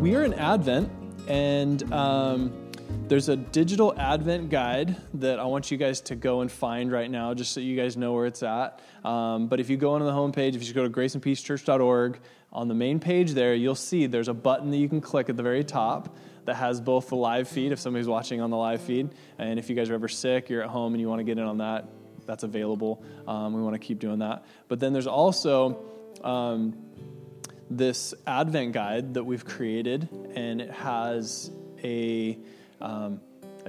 we are in Advent, and there's a digital Advent guide that I want you guys to go and find right now, just so you guys know where it's at. But if you go onto the homepage, if you go to graceandpeacechurch.org, on the main page there, you'll see there's a button that you can click at the very top that has both the live feed, if somebody's watching on the live feed, and if you guys are ever sick, you're at home and you want to get in on that, that's available. We want to keep doing that. But then there's also this Advent guide that we've created, and it has a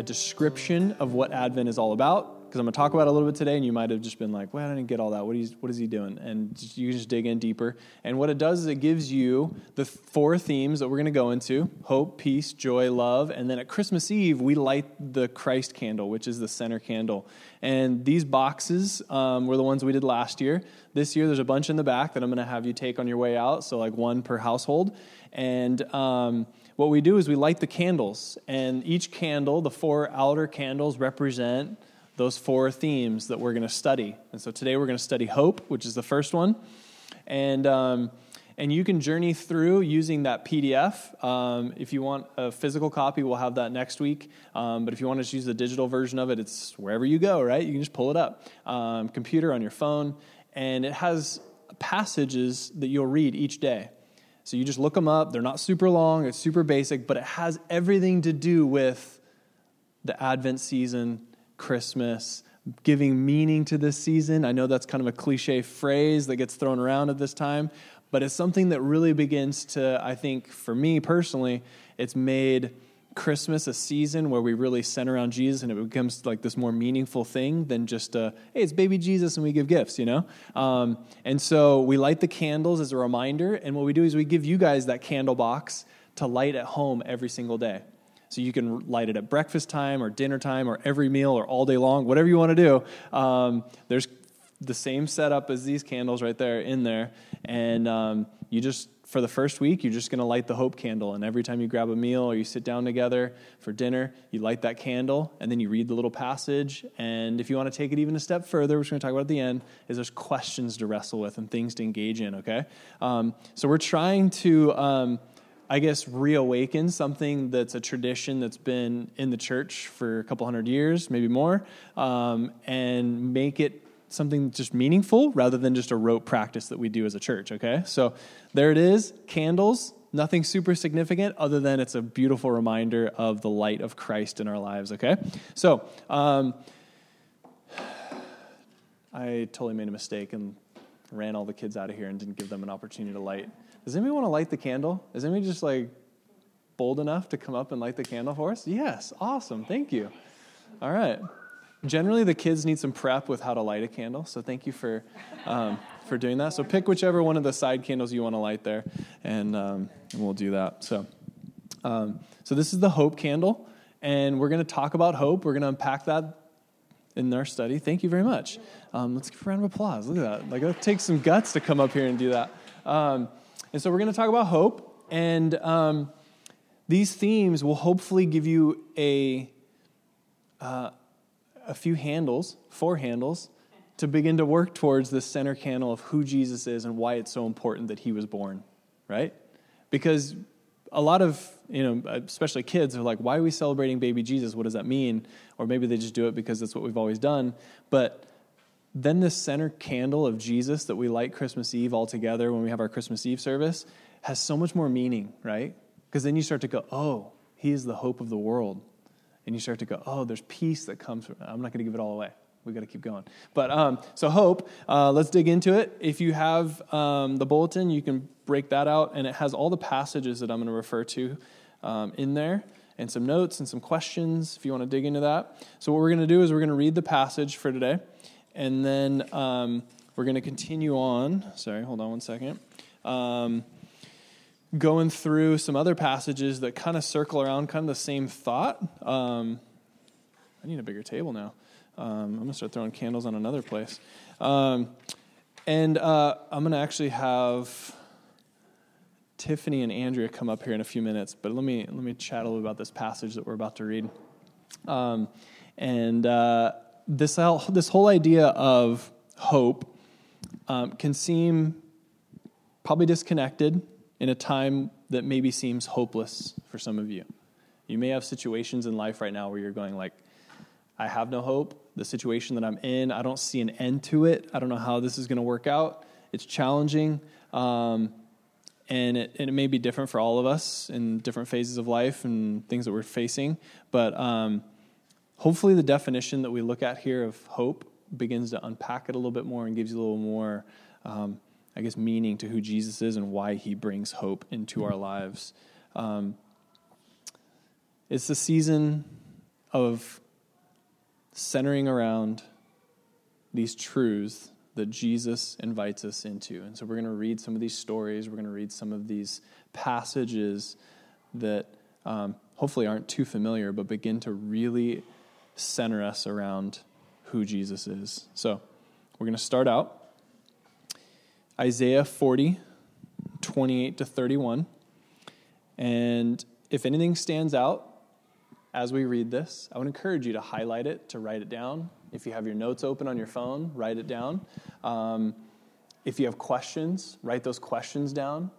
description of what Advent is all about, because I'm going to talk about it a little bit today, and you might have just been like, well, I didn't get all that. What is he doing? And you just dig in deeper. And what it does is it gives you the four themes that we're going to go into: hope, peace, joy, love. And then at Christmas Eve, we light the Christ candle, which is the center candle. And these boxes were the ones we did last year. This year, there's a bunch in the back that I'm going to have you take on your way out, so like one per household. And what we do is we light the candles. And each candle, the four outer candles, represent those four themes that we're going to study. And so today we're going to study hope, which is the first one. And you can journey through using that PDF. If you want a physical copy, we'll have that next week. But if you want to just use the digital version of it, it's wherever you go, right? You can just pull it up. Computer, on your phone. And it has passages that you'll read each day. So you just look them up. They're not super long. It's super basic. But it has everything to do with the Advent season, Christmas, giving meaning to this season. I know that's kind of a cliche phrase that gets thrown around at this time, but it's something that really begins to, I think, for me personally, it's made Christmas a season where we really center around Jesus, and it becomes like this more meaningful thing than just hey, it's baby Jesus and we give gifts, you know? And so we light the candles as a reminder, and what we do is we give you guys that candle box to light at home every single day. So you can light it at breakfast time or dinner time or every meal or all day long, whatever you want to do. There's the same setup as these candles right there in there. And you just, for the first week, you're just going to light the hope candle. And every time you grab a meal or you sit down together for dinner, you light that candle, and then you read the little passage. And if you want to take it even a step further, which we're going to talk about at the end, is there's questions to wrestle with and things to engage in, okay? So we're trying to reawaken something that's a tradition that's been in the church for a couple hundred years, maybe more, and make it something just meaningful rather than just a rote practice that we do as a church, okay? So there it is, candles, nothing super significant other than it's a beautiful reminder of the light of Christ in our lives, okay? So I totally made a mistake and ran all the kids out of here and didn't give them an opportunity to light. Does anybody want to light the candle? Is anybody just like bold enough to come up and light the candle for us? Yes, awesome, thank you. All right. Generally, the kids need some prep with how to light a candle, so thank you for doing that. So pick whichever one of the side candles you want to light there, and we'll do that. So this is the hope candle, and we're going to talk about hope. We're going to unpack that in our study. Thank you very much. Let's give a round of applause. Look at that. Like, it takes some guts to come up here and do that. And so we're going to talk about hope, and these themes will hopefully give you a few handles, four handles, to begin to work towards the center candle of who Jesus is and why it's so important that he was born, right? Because a lot of, especially kids are like, why are we celebrating baby Jesus? What does that mean? Or maybe they just do it because that's what we've always done, but then the center candle of Jesus that we light Christmas Eve all together when we have our Christmas Eve service has so much more meaning, right? Because then you start to go, oh, he is the hope of the world. And you start to go, oh, there's peace that comes from it. I'm not going to give it all away. We've got to keep going. But so hope, let's dig into it. If you have the bulletin, you can break that out. And it has all the passages that I'm going to refer to in there, and some notes and some questions if you want to dig into that. So what we're going to do is we're going to read the passage for today. And then we're going to continue on. Sorry, hold on one second. Going through some other passages that kind of circle around kind of the same thought. I need a bigger table now. I'm going to start throwing candles on another place. And I'm going to actually have Tiffany and Andrea come up here in a few minutes. But let me chat a little about this passage that we're about to read. This whole idea of hope can seem probably disconnected in a time that maybe seems hopeless for some of you. You may have situations in life right now where you're going like, I have no hope. The situation that I'm in, I don't see an end to it. I don't know how this is going to work out. It's challenging. And it may be different for all of us in different phases of life and things that we're facing. But hopefully the definition that we look at here of hope begins to unpack it a little bit more and gives you a little more, meaning to who Jesus is and why he brings hope into our lives. It's the season of centering around these truths that Jesus invites us into. And so we're going to read some of these stories. We're going to read some of these passages that hopefully aren't too familiar, but begin to really center us around who Jesus is. So we're going to start out Isaiah 40, 28 to 31. And if anything stands out as we read this, I would encourage you to highlight it, to write it down. If you have your notes open on your phone, write it down. If you have questions, write those questions down.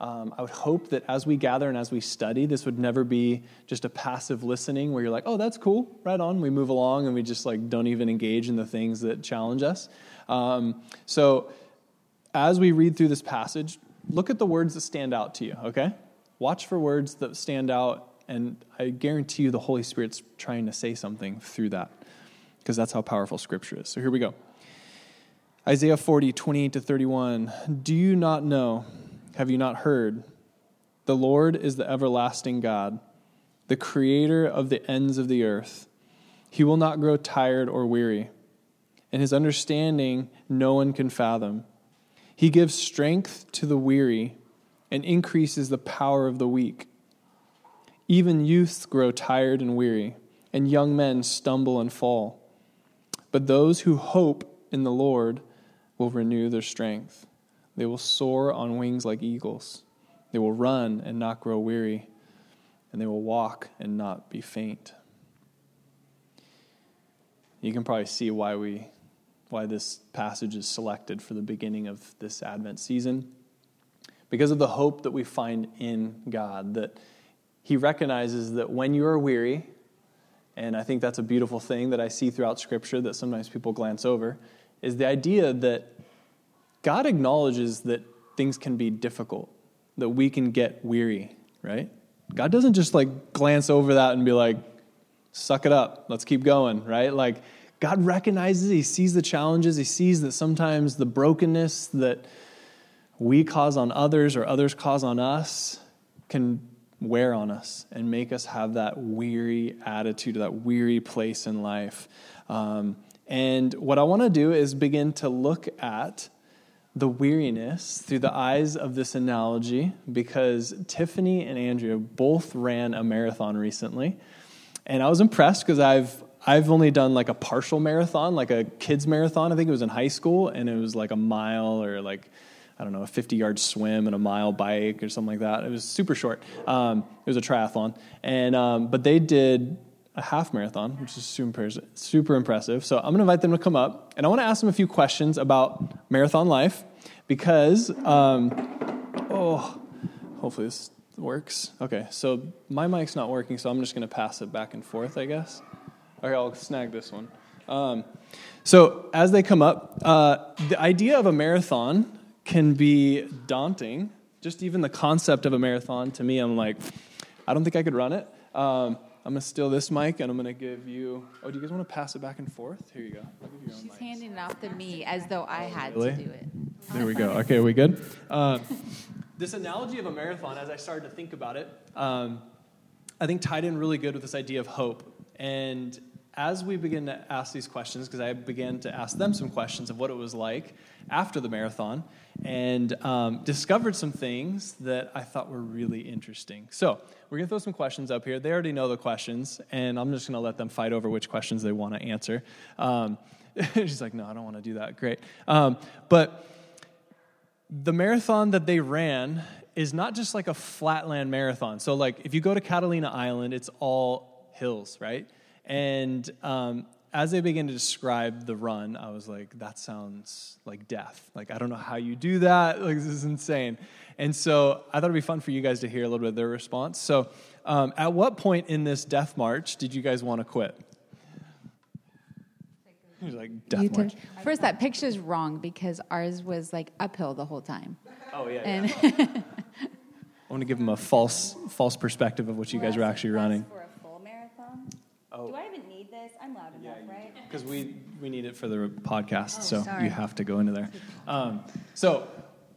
I would hope that as we gather and as we study, this would never be just a passive listening where you're like, oh, that's cool, right on. We move along and we just like don't even engage in the things that challenge us. So as we read through this passage, look at the words that stand out to you, okay? Watch for words that stand out, and I guarantee you the Holy Spirit's trying to say something through that, because that's how powerful Scripture is. So here we go. Isaiah 40, 28 to 31. Do you not know? Have you not heard? The Lord is the everlasting God, the creator of the ends of the earth. He will not grow tired or weary, and his understanding no one can fathom. He gives strength to the weary and increases the power of the weak. Even youths grow tired and weary, and young men stumble and fall. But those who hope in the Lord will renew their strength. They will soar on wings like eagles. They will run and not grow weary, and they will walk and not be faint. You can probably see why this passage is selected for the beginning of this Advent season, because of the hope that we find in God, that he recognizes that when you are weary, and I think that's a beautiful thing that I see throughout Scripture that sometimes people glance over, is the idea that God acknowledges that things can be difficult, that we can get weary, right? God doesn't just like glance over that and be like, suck it up, let's keep going, right? Like God recognizes, he sees the challenges, he sees that sometimes the brokenness that we cause on others or others cause on us can wear on us and make us have that weary attitude, that weary place in life. And what I want to do is begin to look at the weariness through the eyes of this analogy, because Tiffany and Andrea both ran a marathon recently. And I was impressed because I've only done like a partial marathon, like a kids marathon. I think it was in high school, and it was like a mile or like, I don't know, a 50-yard swim and a mile bike or something like that. It was super short. It was a triathlon. But they did a half marathon, which is super impressive. So I'm going to invite them to come up, and I want to ask them a few questions about marathon life, because, hopefully this works. Okay, so my mic's not working, so I'm just going to pass it back and forth, I guess. Okay, I'll snag this one. So as they come up, the idea of a marathon can be daunting. Just even the concept of a marathon, to me, I'm like, I don't think I could run it. I'm going to steal this mic, and I'm going to give you... Oh, do you guys want to pass it back and forth? Here you go. I'll give you your own mics. She's handing it off to me as though I had to do it. There we go. Okay, we good? This analogy of a marathon, as I started to think about it, I think tied in really good with this idea of hope. And as we begin to ask these questions, because I began to ask them some questions of what it was like after the marathon, and discovered some things that I thought were really interesting. So we're going to throw some questions up here. They already know the questions, and I'm just going to let them fight over which questions they want to answer. She's like, no, I don't want to do that. Great. But the marathon that they ran is not just like a flatland marathon. So like if you go to Catalina Island, it's all hills, right? And as they began to describe the run, I was like, that sounds like death. Like, I don't know how you do that. Like, this is insane. And so I thought it'd be fun for you guys to hear a little bit of their response. So at what point in this death march did you guys want to quit? He was like, death march. First, that picture's wrong because ours was like uphill the whole time. Oh, yeah, and yeah. I want to give them a false perspective of what you guys were actually running. For a full marathon? Oh. Do I even need this? I'm loud enough, right? Because we need it for the podcast, You have to go into there. So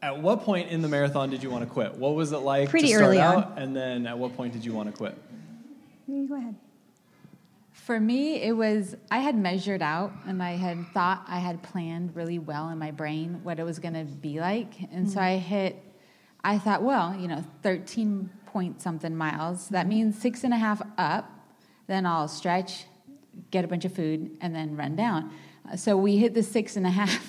at what point in the marathon did you want to quit? What was it like to start out? And then at what point did you want to quit? You go ahead. For me, it was, I had measured out and I had thought I had planned really well in my brain what it was going to be like. And so I thought, 13 point something miles. That means 6.5 up. Then I'll stretch, get a bunch of food, and then run down. So we hit the 6.5,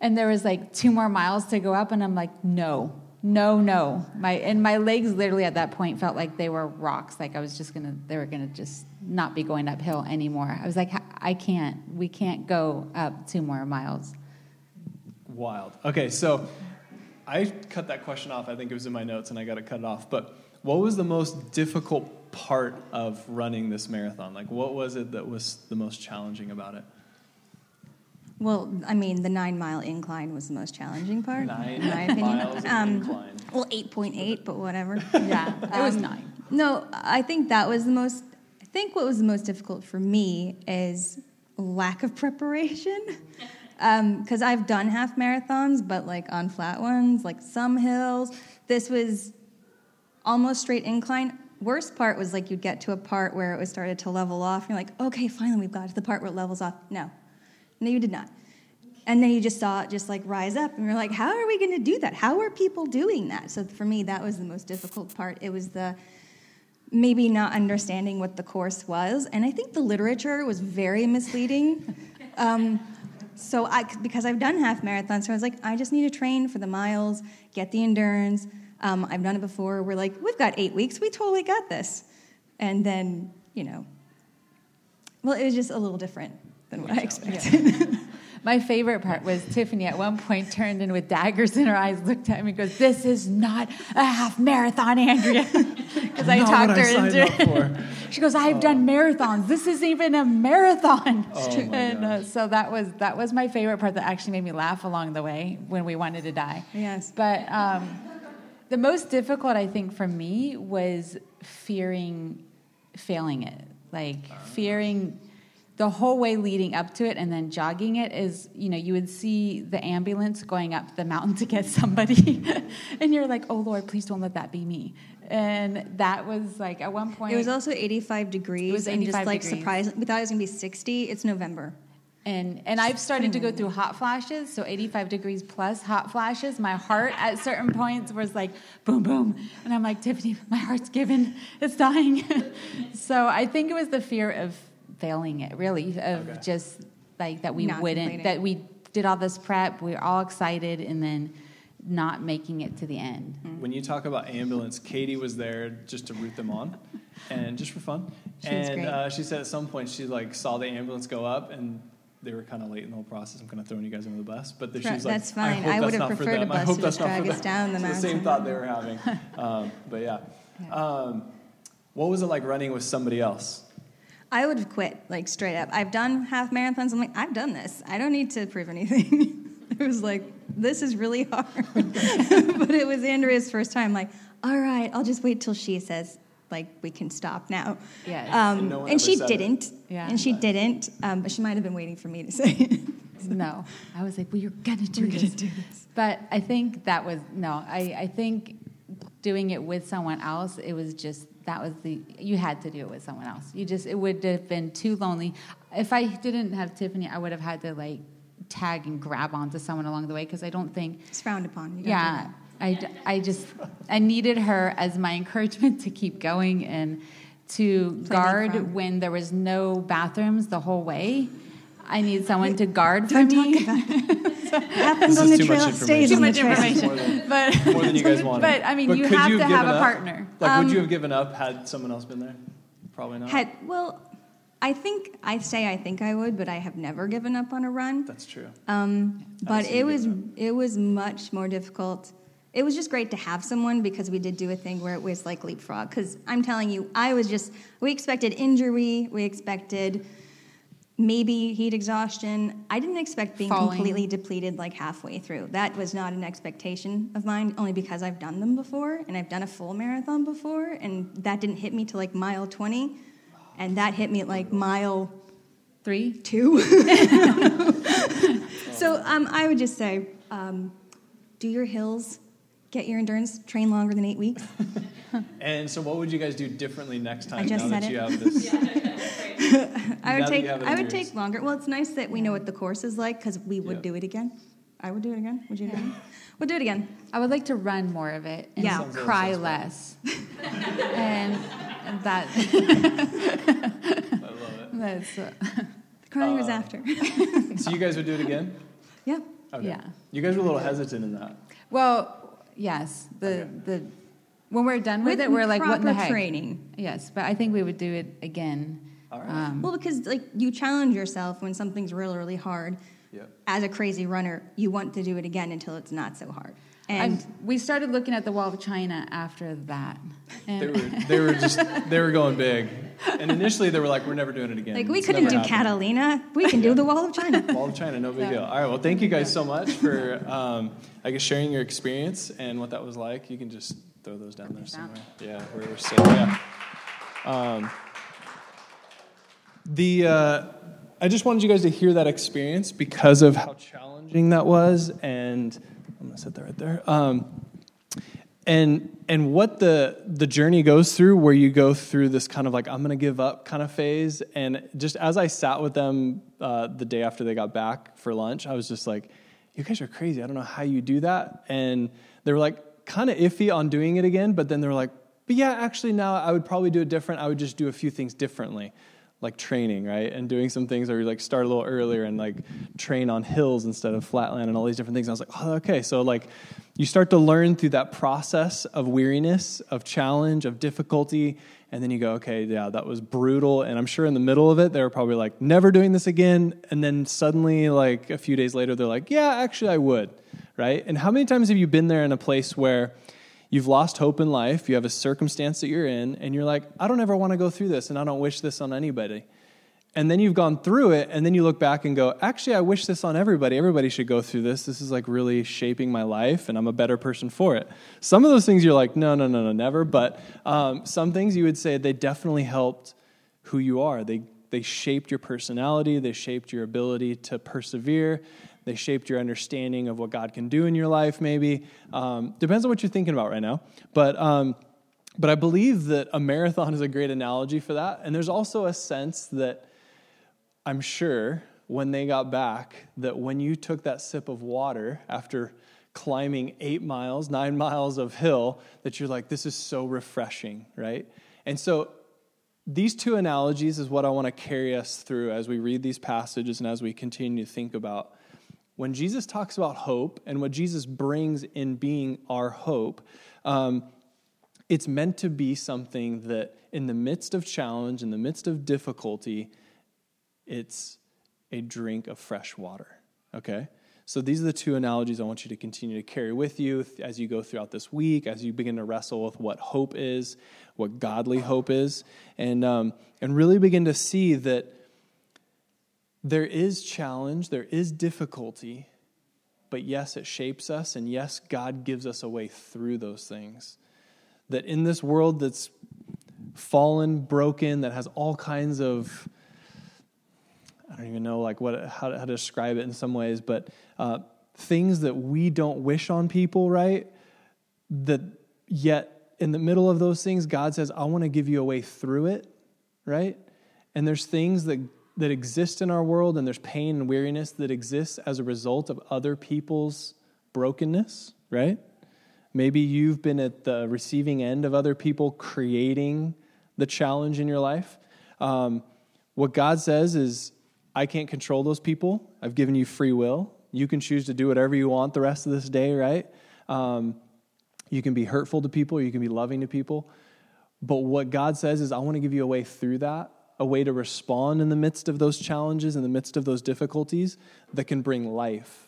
and there was like 2 more miles to go up, and I'm like, no. My legs literally at that point felt like they were rocks. Like they were gonna just not be going uphill anymore. I was like, we can't go up 2 more miles. Wild. Okay, so I cut that question off. I think it was in my notes, and I got to cut it off. But what was the most difficult part of running this marathon? Like, what was it that was the most challenging about it? Well, I mean, the 9-mile incline was the most challenging part. 9 miles of incline. Well, 8.8, but whatever. Yeah, it was 9. No, I think that was the most. I think what was the most difficult for me is lack of preparation. Because I've done half marathons, but like on flat ones, like some hills. This was almost straight incline. Worst part was like you'd get to a part where it was started to level off. And you're like, okay, finally we've got to the part where it levels off. No, you did not. And then you just saw it just like rise up. And you're like, how are we going to do that? How are people doing that? So for me, that was the most difficult part. It was the maybe not understanding what the course was. And I think the literature was very misleading. So because I've done half marathons, so I was like, I just need to train for the miles, get the endurance. I've done it before. We're like, we've got 8 weeks. We totally got this. And then, it was just a little different than what I expected. Yeah. My favorite part was Tiffany at one point turned in with daggers in her eyes, looked at me and goes, this is not a half marathon, Andrea. Because I talked her into it. She goes, I've done marathons. This isn't even a marathon. So that was my favorite part that actually made me laugh along the way when we wanted to die. Yes. But the most difficult, I think, for me was fearing failing it. Like fearing the whole way leading up to it and then jogging it is, you would see the ambulance going up the mountain to get somebody. And you're like, oh, Lord, please don't let that be me. And that was like at one point. It was also 85 degrees. It was 85 and just like surprised. We thought it was going to be 60. It's November. And I've started to go through hot flashes, so 85 degrees plus hot flashes. My heart at certain points was like, boom, boom. And I'm like, Tiffany, my heart's giving. It's dying. So I think it was the fear of failing it, really, of just like that we not wouldn't, completing. That we did all this prep, we were all excited, and then not making it to the end. When you talk about ambulance, Katie was there just to root them on, and just for fun. She said at some point she like saw the ambulance go up, and they were kind of late in the whole process. I'm kind of throwing you guys under the bus, but she was like, "That's fine. I would have preferred a bus to just drag us down the mountain." It's the same thought they were having, but yeah. What was it like running with somebody else? I would have quit, like, straight up. I've done half marathons. I'm like, I've done this. I don't need to prove anything. It was like, this is really hard. But it was Andrea's first time. Like, all right, I'll just wait till she says, like, we can stop now. Yeah. And she didn't. Yeah. And she didn't. But she might have been waiting for me to say it. No. I was like, well, you're going to do this. You're going to do this. But I think that was, I think doing it with someone else, it was just, you had to do it with someone else. It would have been too lonely. If I didn't have Tiffany, I would have had to like tag and grab onto someone along the way because I don't think it's frowned upon. I needed her as my encouragement to keep going and to guard when there was no bathrooms the whole way. I need someone to guard for me. It happens on the trail, stays on the trail. More than you guys wanted. But, I mean, you have to have a partner. Would you have given up had someone else been there? Probably not. I think I would, but I have never given up on a run. That's true. But it was much more difficult. It was just great to have someone, because we did do a thing where it was like leapfrog. Because I'm telling you, we expected injury. We expected maybe heat exhaustion. I didn't expect being completely depleted like halfway through. That was not an expectation of mine, only because I've done them before, and I've done a full marathon before, and that didn't hit me till like mile 20. And that hit me at like mile 3, 2. So I would just say, do your hills, get your endurance, train longer than 8 weeks. And so, what would you guys do differently next time? Have this. Yeah. I would take longer. Well, it's nice that we know what the course is like, because we would do it again. I would do it again. Would you do it again? We'll do it again. I would like to run more of it and cry less. And that. I love it. That's, crying was after. So you guys would do it again? Yeah. Okay. Yeah. You guys were a little hesitant in that. Well, yes. The when we're done with it, we're like, what the heck? Training. Yes, but I think we would do it again. All right. Well, because like you challenge yourself when something's really, really hard. Yep. As a crazy runner, you want to do it again until it's not so hard. And we started looking at the Wall of China after that. And they were going big. And initially they were like, we're never doing it again. Like, we couldn't do Catalina. We can do the Wall of China. Wall of China, no big deal. All right, well, thank you guys so much for, I guess, sharing your experience and what that was like. You can just throw those down there somewhere. Yeah, we're safe. Yeah. I just wanted you guys to hear that experience because of how challenging that was, and I'm going to set that right there, and what the journey goes through, where you go through this kind of like, I'm going to give up kind of phase. And just as I sat with them the day after they got back for lunch, I was just like, you guys are crazy. I don't know how you do that. And they were like kind of iffy on doing it again, but then they were like, but yeah, actually now I would probably do it different. I would just do a few things differently, like training, right? And doing some things where you like start a little earlier and like train on hills instead of flatland and all these different things. And I was like, oh, okay. So like you start to learn through that process of weariness, of challenge, of difficulty. And then you go, okay, yeah, that was brutal. And I'm sure in the middle of it, they were probably like, never doing this again. And then suddenly like a few days later, they're like, yeah, actually I would, right? And how many times have you been there in a place where you've lost hope in life, you have a circumstance that you're in, and you're like, I don't ever want to go through this, and I don't wish this on anybody. And then you've gone through it, and then you look back and go, actually, I wish this on everybody. Everybody should go through this. This is like really shaping my life, and I'm a better person for it. Some of those things you're like, no, never. But some things you would say, they definitely helped who you are. They shaped your personality. They shaped your ability to persevere. They shaped your understanding of what God can do in your life, maybe. Depends on what you're thinking about right now. But I believe that a marathon is a great analogy for that. And there's also a sense that I'm sure when they got back, that when you took that sip of water after climbing 8 miles, 9 miles of hill, that you're like, this is so refreshing, right? And so these two analogies is what I want to carry us through as we read these passages and as we continue to think about when Jesus talks about hope and what Jesus brings in being our hope. It's meant to be something that in the midst of challenge, in the midst of difficulty, it's a drink of fresh water, okay? So these are the two analogies I want you to continue to carry with you as you go throughout this week, as you begin to wrestle with what hope is, what godly hope is, and really begin to see that there is challenge, there is difficulty, but yes, it shapes us, and yes, God gives us a way through those things. That in this world that's fallen, broken, that has all kinds of, I don't even know like what how to describe it in some ways, but things that we don't wish on people, right? That yet in the middle of those things, God says, I want to give you a way through it, right? And there's things that exist in our world, and there's pain and weariness that exists as a result of other people's brokenness, right? Maybe you've been at the receiving end of other people creating the challenge in your life. What God says is, I can't control those people. I've given you free will. You can choose to do whatever you want the rest of this day, right? You can be hurtful to people, you can be loving to people. But what God says is, I want to give you a way through that. a way to respond in the midst of those challenges, in the midst of those difficulties that can bring life.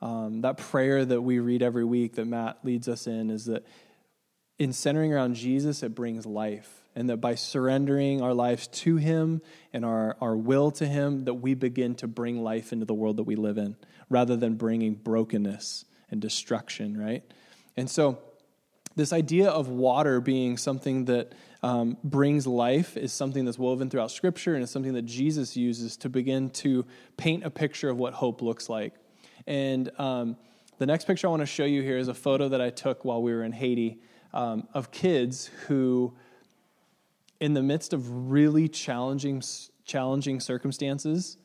That prayer that we read every week that Matt leads us in is that in centering around Jesus, it brings life. And that by surrendering our lives to him and our will to him, that we begin to bring life into the world that we live in, rather than bringing brokenness and destruction, right? And so this idea of water being something that brings life is something that's woven throughout Scripture, and it's something that Jesus uses to begin to paint a picture of what hope looks like. And the next picture I want to show you here is a photo that I took while we were in Haiti of kids who, in the midst of really challenging circumstances,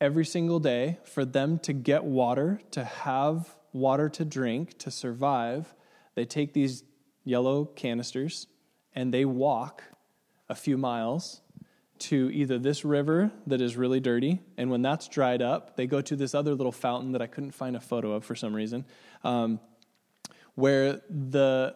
every single day, for them to get water, to have water to drink, to survive, they take these yellow canisters and they walk a few miles to either this river that is really dirty, and when that's dried up, they go to this other little fountain that I couldn't find a photo of for some reason, where the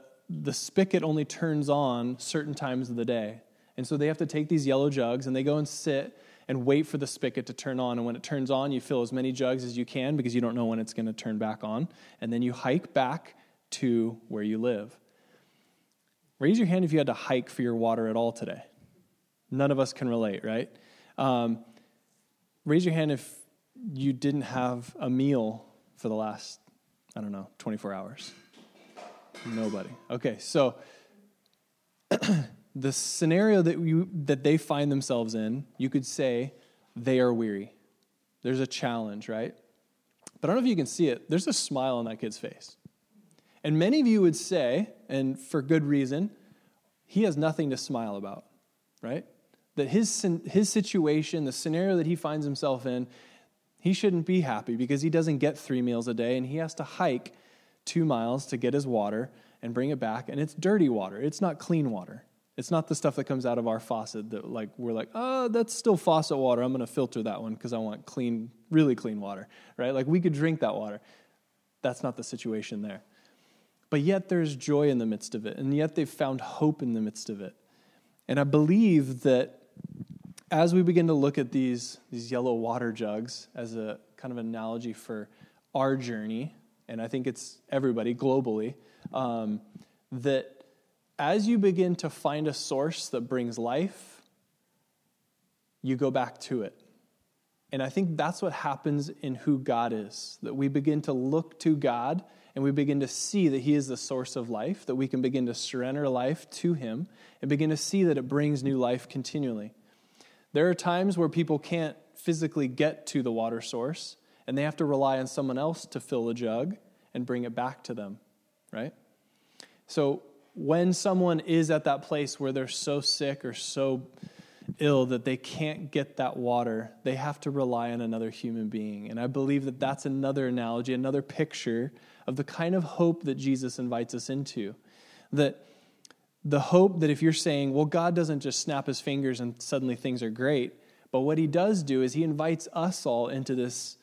spigot only turns on certain times of the day. And so they have to take these yellow jugs, and they go and sit and wait for the spigot to turn on. And when it turns on, you fill as many jugs as you can because you don't know when it's going to turn back on. And then you hike back to where you live. Raise your hand if you had to hike for your water at all today. None of us can relate, right? Raise your hand if you didn't have a meal for the last, 24 hours. Nobody. Okay, so the scenario that they find themselves in, you could say they are weary. There's a challenge, right? But I don't know if you can see it. There's a smile on that kid's face. And many of you would say, and for good reason, he has nothing to smile about, right? That his situation, the scenario that he finds himself in, he shouldn't be happy because he doesn't get 3 meals a day, and he has to hike 2 miles to get his water and bring it back, and it's dirty water. It's not clean water. It's not the stuff that comes out of our faucet that that's still faucet water. I'm going to filter that one because I want clean, really clean water, right? Like we could drink that water. That's not the situation there. But yet there's joy in the midst of it, and yet they've found hope in the midst of it. And I believe that as we begin to look at these yellow water jugs as a kind of analogy for our journey, and I think it's everybody globally, that as you begin to find a source that brings life, you go back to it. And I think that's what happens in who God is, that we begin to look to God and we begin to see that he is the source of life, that we can begin to surrender life to him and begin to see that it brings new life continually. There are times where people can't physically get to the water source, and they have to rely on someone else to fill a jug and bring it back to them, right? So when someone is at that place where they're so sick or so ill that they can't get that water, they have to rely on another human being. And I believe that that's another analogy, another picture of the kind of hope that Jesus invites us into. That the hope that if you're saying, well, God doesn't just snap his fingers and suddenly things are great, but what he does do is he invites us all into this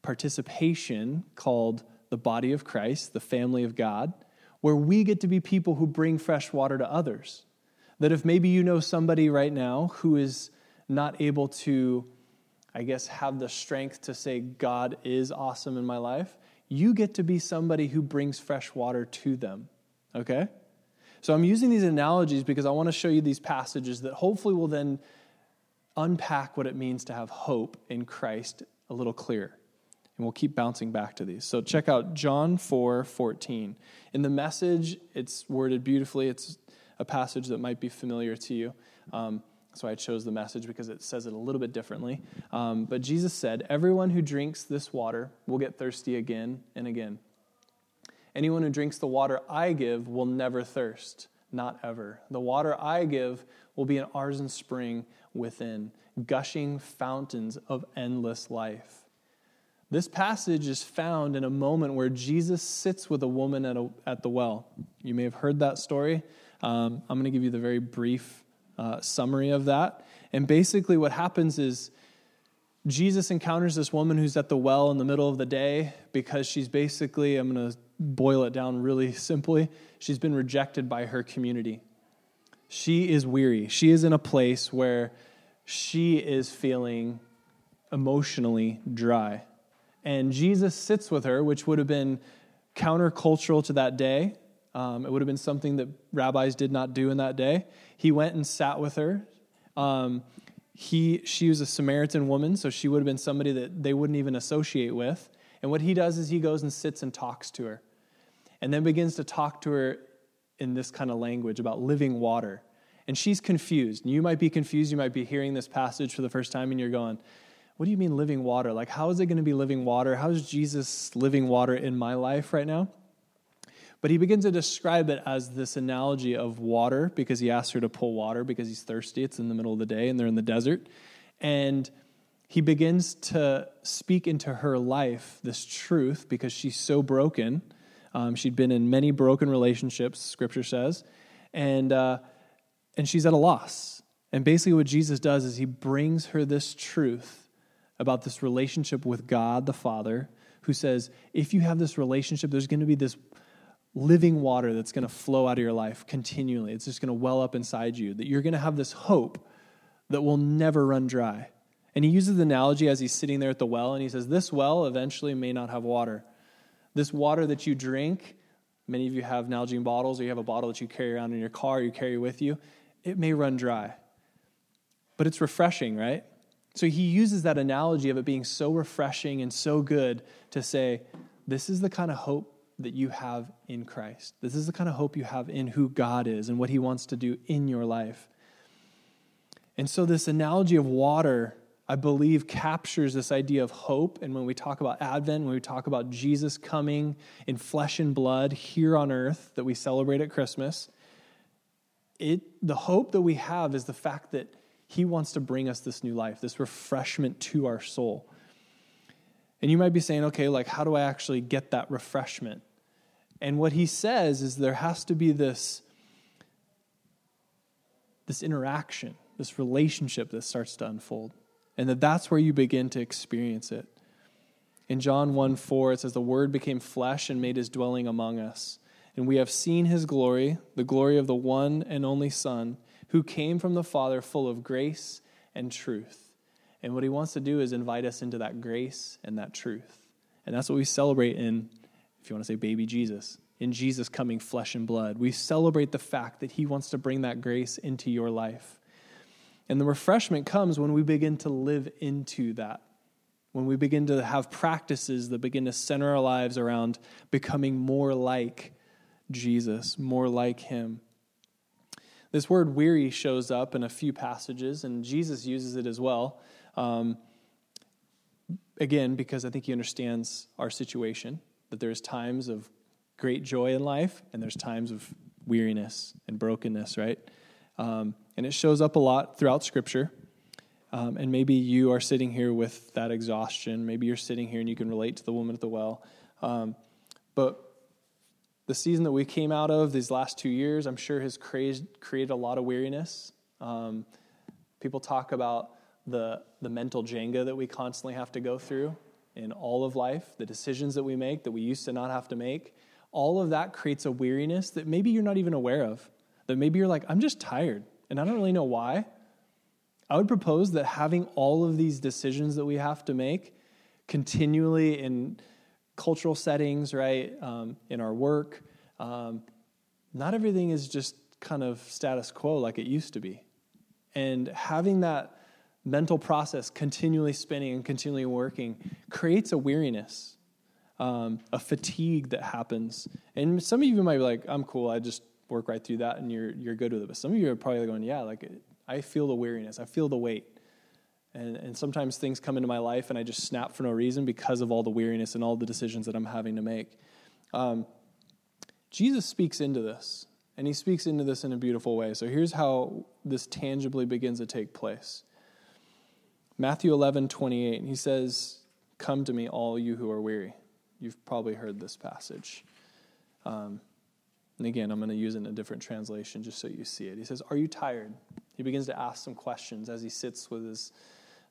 participation called the body of Christ, the family of God, where we get to be people who bring fresh water to others. That if maybe you know somebody right now who is not able to, have the strength to say, God is awesome in my life, you get to be somebody who brings fresh water to them, okay? So I'm using these analogies because I want to show you these passages that hopefully will then unpack what it means to have hope in Christ a little clearer. And we'll keep bouncing back to these. So check out John 4:14. In the Message, it's worded beautifully. It's a passage that might be familiar to you. So I chose the Message because it says it a little bit differently. But Jesus said, "Everyone who drinks this water will get thirsty again and again. Anyone who drinks the water I give will never thirst, not ever. The water I give will be an Arsen spring within, gushing fountains of endless life." This passage is found in a moment where Jesus sits with a woman at the well. You may have heard that story. I'm going to give you the very brief summary of that. And basically what happens is Jesus encounters this woman who's at the well in the middle of the day because she's basically, I'm going to boil it down really simply, she's been rejected by her community. She is weary. She is in a place where she is feeling emotionally dry. And Jesus sits with her, which would have been countercultural to that day. It would have been something that rabbis did not do in that day. He went and sat with her. She was a Samaritan woman, so she would have been somebody that they wouldn't even associate with. And what he does is he goes and sits and talks to her, and then begins to talk to her in this kind of language about living water. And she's confused. And you might be confused. You might be hearing this passage for the first time, and you're going, what do you mean living water? Like, how is it going to be living water? How is Jesus living water in my life right now? But he begins to describe it as this analogy of water, because he asks her to pull water because he's thirsty. It's in the middle of the day, and they're in the desert. And he begins to speak into her life this truth, because she's so broken. She'd been in many broken relationships, Scripture says, and she's at a loss. And basically what Jesus does is he brings her this truth about this relationship with God the Father, who says, if you have this relationship, there's going to be this living water that's going to flow out of your life continually. It's just going to well up inside you, that you're going to have this hope that will never run dry. And he uses the analogy as he's sitting there at the well, and he says, this well eventually may not have water. This water that you drink, many of you have Nalgene bottles, or you have a bottle that you carry around in your car, you carry with you, it may run dry. But it's refreshing, right? So he uses that analogy of it being so refreshing and so good to say, this is the kind of hope that you have in Christ. This is the kind of hope you have in who God is and what he wants to do in your life. And so this analogy of water, I believe, captures this idea of hope. And when we talk about Advent, when we talk about Jesus coming in flesh and blood here on earth that we celebrate at Christmas, the hope that we have is the fact that he wants to bring us this new life, this refreshment to our soul. And you might be saying, okay, like, how do I actually get that refreshment? And what he says is there has to be this interaction, this relationship that starts to unfold. And that's where you begin to experience it. In John 1:4, it says, the Word became flesh and made his dwelling among us. And we have seen his glory, the glory of the one and only Son, who came from the Father full of grace and truth. And what he wants to do is invite us into that grace and that truth. And that's what we celebrate in, if you want to say baby Jesus, in Jesus coming flesh and blood. We celebrate the fact that he wants to bring that grace into your life. And the refreshment comes when we begin to live into that, when we begin to have practices that begin to center our lives around becoming more like Jesus, more like him. This word weary shows up in a few passages, and Jesus uses it as well. Again, because I think he understands our situation, that there's times of great joy in life, and there's times of weariness and brokenness, right? And it shows up a lot throughout Scripture. And maybe you are sitting here with that exhaustion. Maybe you're sitting here and you can relate to the woman at the well. But the season that we came out of these last 2 years, I'm sure has created a lot of weariness. People talk about the mental Jenga that we constantly have to go through in all of life, the decisions that we make that we used to not have to make. All of that creates a weariness that maybe you're not even aware of. That maybe you're like, I'm just tired, and I don't really know why. I would propose that having all of these decisions that we have to make continually in cultural settings, right, in our work, not everything is just kind of status quo like it used to be. And having that mental process continually spinning and continually working creates a weariness, a fatigue that happens. And some of you might be like, I'm cool, I just work right through that, and you're good with it. But some of you are probably going, yeah, like I feel the weariness, I feel the weight. And sometimes things come into my life and I just snap for no reason because of all the weariness and all the decisions that I'm having to make. Jesus speaks into this, and he speaks into this in a beautiful way. So here's how this tangibly begins to take place. Matthew 11:28, he says, come to me, all you who are weary. You've probably heard this passage. And again, I'm going to use it in a different translation just so you see it. He says, are you tired? He begins to ask some questions as he sits with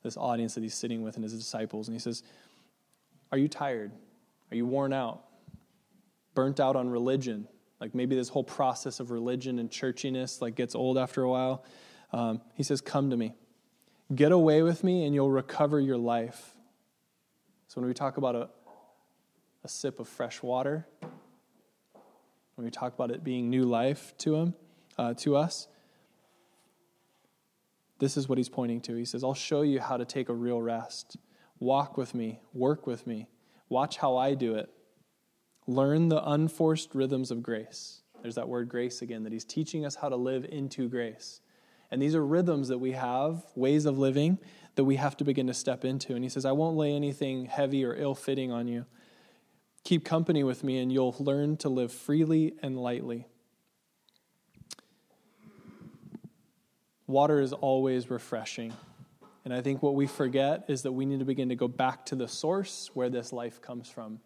this audience that he's sitting with and his disciples. And he says, are you tired? Are you worn out? Burnt out on religion? Like maybe this whole process of religion and churchiness like gets old after a while. He says, come to me. Get away with me and you'll recover your life. So when we talk about a sip of fresh water, when we talk about it being new life to him, to us, this is what he's pointing to. He says, I'll show you how to take a real rest. Walk with me. Work with me. Watch how I do it. Learn the unforced rhythms of grace. There's that word grace again, that he's teaching us how to live into grace. And these are rhythms that we have, ways of living, that we have to begin to step into. And he says, I won't lay anything heavy or ill-fitting on you. Keep company with me and you'll learn to live freely and lightly. Water is always refreshing. And I think what we forget is that we need to begin to go back to the source where this life comes from.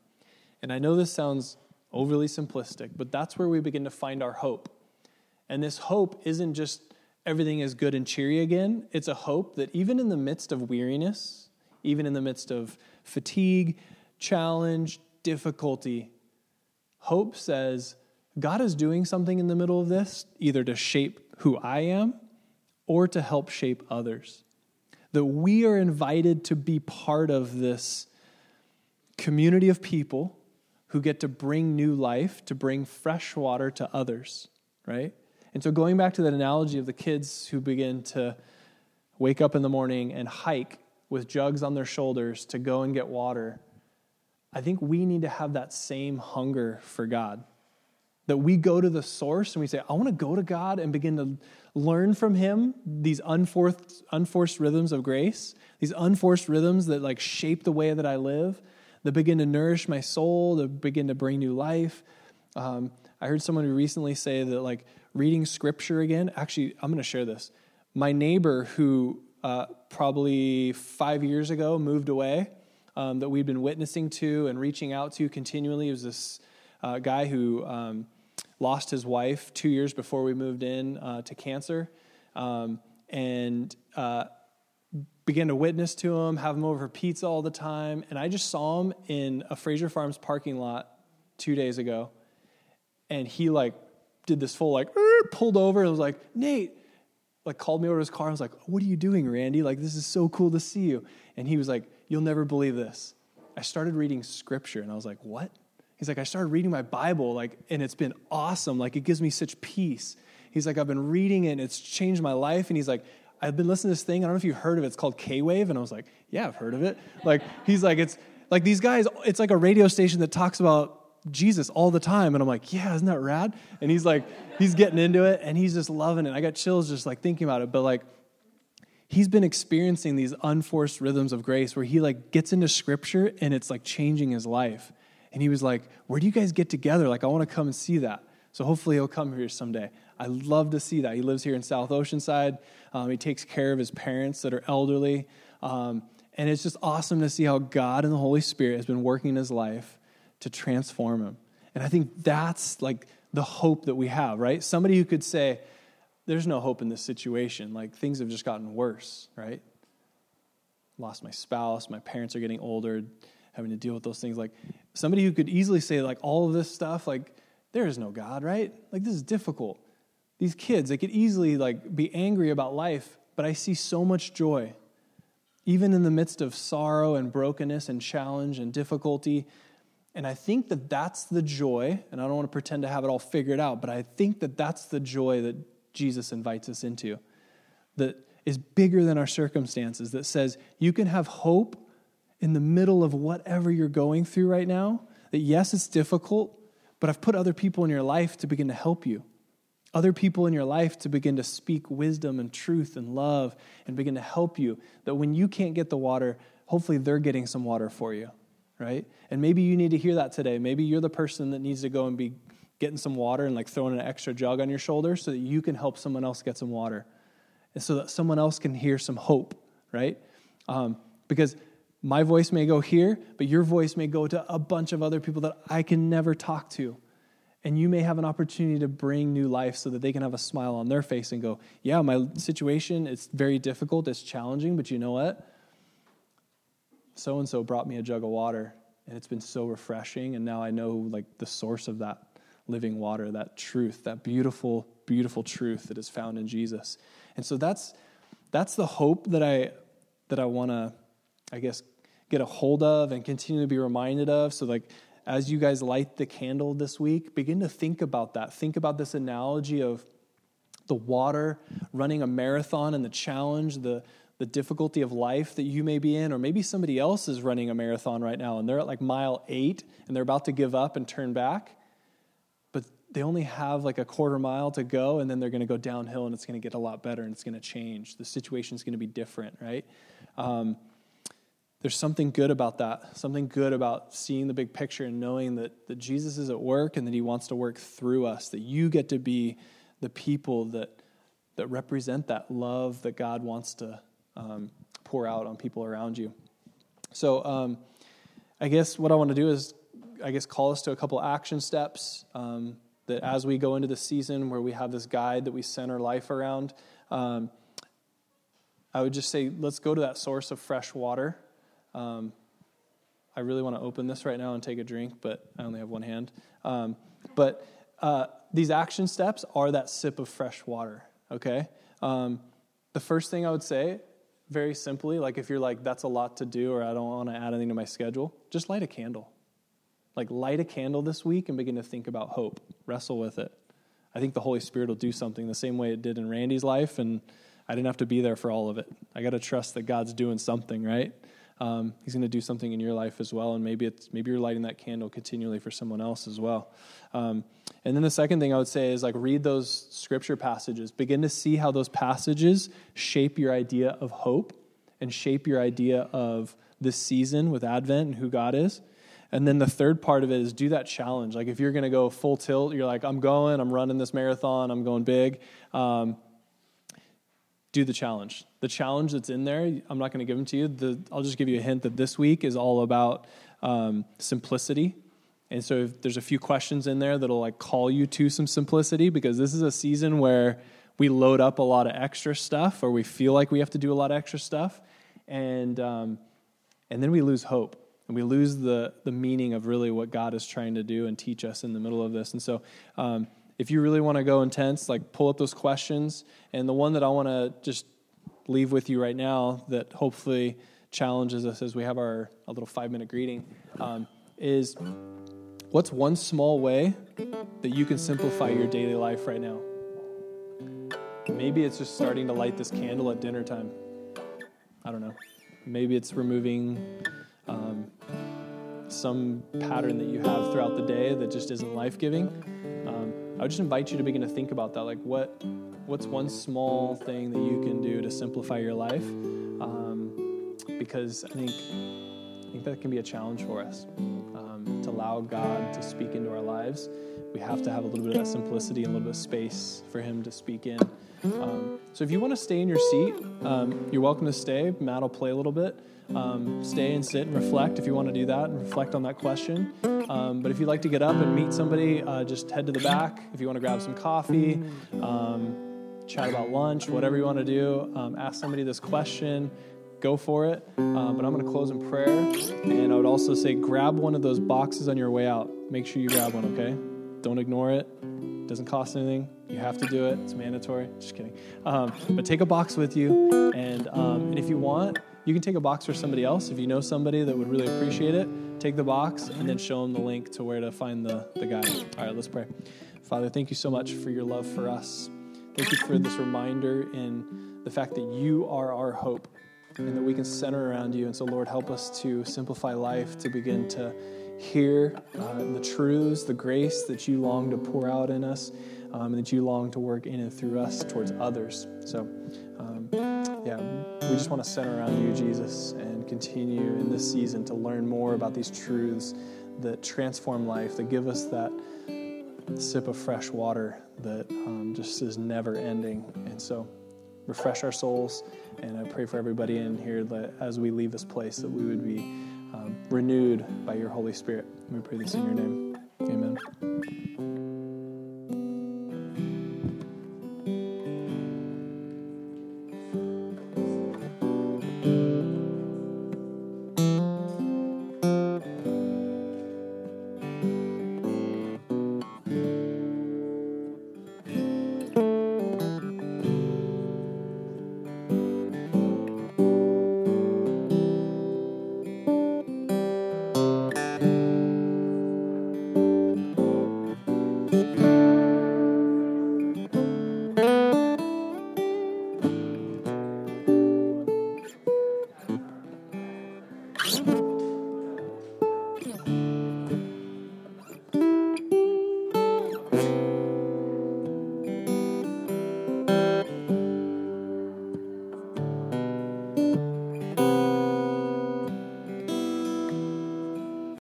And I know this sounds overly simplistic, but that's where we begin to find our hope. And this hope isn't just everything is good and cheery again. It's a hope that even in the midst of weariness, even in the midst of fatigue, challenge, difficulty, hope says God is doing something in the middle of this, either to shape who I am or to help shape others. That we are invited to be part of this community of people who get to bring new life, to bring fresh water to others, right? And so going back to that analogy of the kids who begin to wake up in the morning and hike with jugs on their shoulders to go and get water, I think we need to have that same hunger for God. That we go to the source and we say, I want to go to God and begin to learn from him these unforced rhythms of grace, these unforced rhythms that like shape the way that I live, that begin to nourish my soul, that begin to bring new life. I heard someone recently say that like reading scripture again, actually, I'm going to share this. My neighbor who probably 5 years ago moved away, that we'd been witnessing to and reaching out to continually, it was this guy who lost his wife 2 years before we moved in to cancer, and began to witness to him, have him over for pizza all the time. And I just saw him in a Fraser Farms parking lot 2 days ago. And he like did this full like, pulled over and was like, Nate, like called me over to his car. I was like, what are you doing, Randy? Like, this is so cool to see you. And he was like, you'll never believe this. I started reading scripture and I was like, what? He's like, I started reading my Bible, like, and it's been awesome. Like, it gives me such peace. He's like, I've been reading it, and it's changed my life. And he's like, I've been listening to this thing. I don't know if you heard of it. It's called K-Wave. And I was like, yeah, I've heard of it. Like, he's like, it's like these guys, it's like a radio station that talks about Jesus all the time. And I'm like, yeah, isn't that rad? And he's like, he's getting into it, and he's just loving it. I got chills just like thinking about it. But like, he's been experiencing these unforced rhythms of grace where he like gets into scripture, and it's like changing his life. And he was like, where do you guys get together? Like, I want to come and see that. So hopefully he'll come here someday. I'd love to see that. He lives here in South Oceanside. He takes care of his parents that are elderly. And it's just awesome to see how God and the Holy Spirit has been working in his life to transform him. And I think that's like the hope that we have, right? Somebody who could say, there's no hope in this situation. Like, things have just gotten worse, right? Lost my spouse. My parents are getting older, having to deal with those things. Like, somebody who could easily say, like, all of this stuff, like, there is no God, right? Like, this is difficult. These kids, they could easily, like, be angry about life, but I see so much joy. Even in the midst of sorrow and brokenness and challenge and difficulty. And I think that that's the joy, and I don't want to pretend to have it all figured out, but I think that that's the joy that Jesus invites us into, that is bigger than our circumstances, that says you can have hope in the middle of whatever you're going through right now, that yes, it's difficult, but I've put other people in your life to begin to help you. Other people in your life to begin to speak wisdom and truth and love and begin to help you. That when you can't get the water, hopefully they're getting some water for you, right? And maybe you need to hear that today. Maybe you're the person that needs to go and be getting some water and like throwing an extra jug on your shoulder so that you can help someone else get some water. And so that someone else can hear some hope, right? Because my voice may go here, but your voice may go to a bunch of other people that I can never talk to. And you may have an opportunity to bring new life so that they can have a smile on their face and go, yeah, my situation, it's very difficult, it's challenging, but you know what? So-and-so brought me a jug of water, and it's been so refreshing, and now I know like the source of that living water, that truth, that beautiful, beautiful truth that is found in Jesus. And so that's the hope that I want to, I guess, get a hold of and continue to be reminded of. So like, as you guys light the candle this week, begin to think about that. Think about this analogy of the water running a marathon and the challenge, the difficulty of life that you may be in, or maybe somebody else is running a marathon right now and they're at like mile 8 and they're about to give up and turn back, but they only have like a quarter mile to go and then they're going to go downhill and it's going to get a lot better and it's going to change. The situation is going to be different, right? There's something good about that, something good about seeing the big picture and knowing that Jesus is at work and that he wants to work through us, that you get to be the people that represent that love that God wants to pour out on people around you. So I guess what I want to do is, call us to a couple action steps that as we go into the season where we have this guide that we center life around, I would just say, let's go to that source of fresh water. I really want to open this right now and take a drink, but I only have one hand. But these action steps are that sip of fresh water, okay? The first thing I would say, very simply, like if you're like, that's a lot to do or I don't want to add anything to my schedule, just light a candle. Like light a candle this week and begin to think about hope. Wrestle with it. I think the Holy Spirit will do something the same way it did in Randy's life, and I didn't have to be there for all of it. I got to trust that God's doing something, right? He's going to do something in your life as well, and maybe you're lighting that candle continually for someone else as well. And then the second thing I would say is like read those scripture passages. Begin to see how those passages shape your idea of hope and shape your idea of this season with Advent and who God is. And then the third part of it is do that challenge. Like if you're going to go full tilt, you're like, I'm running this marathon, I'm going big. Do the challenge. The challenge that's in there, I'm not going to give them to you. I'll just give you a hint that this week is all about simplicity. And so if there's a few questions in there that'll like call you to some simplicity, because this is a season where we load up a lot of extra stuff, or we feel like we have to do a lot of extra stuff. And then we lose hope and we lose the meaning of really what God is trying to do and teach us in the middle of this. And so, if you really want to go intense, like pull up those questions. And the one that I want to just leave with you right now that hopefully challenges us as we have our little 5-minute greeting is, what's one small way that you can simplify your daily life right now? Maybe it's just starting to light this candle at dinner time. I don't know. Maybe it's removing some pattern that you have throughout the day that just isn't life-giving. I would just invite you to begin to think about that. Like what's one small thing that you can do to simplify your life? Because I think that can be a challenge for us, to allow God to speak into our lives. We have to have a little bit of that simplicity and a little bit of space for him to speak in. So if you want to stay in your seat, you're welcome to stay. Matt will play a little bit. Stay and sit and reflect if you want to do that and reflect on that question. But if you'd like to get up and meet somebody, just head to the back. If you want to grab some coffee, chat about lunch, whatever you want to do, ask somebody this question, go for it. But I'm going to close in prayer. And I would also say grab one of those boxes on your way out. Make sure you grab one, okay? Don't ignore it. It doesn't cost anything. You have to do it. It's mandatory. Just kidding. But take a box with you. And if you want, you can take a box for somebody else. If you know somebody that would really appreciate it, take the box and then show them the link to where to find the guide. All right, let's pray. Father, thank you so much for your love for us. Thank you for this reminder and the fact that you are our hope and that we can center around you. And so, Lord, help us to simplify life, to begin to hear the truths, the grace that you long to pour out in us, and that you long to work in and through us towards others. So, we just want to center around you, Jesus, and continue in this season to learn more about these truths that transform life, that give us that sip of fresh water that just is never ending. And so refresh our souls, and I pray for everybody in here that as we leave this place that we would be renewed by your Holy Spirit. We pray this in your name. Amen.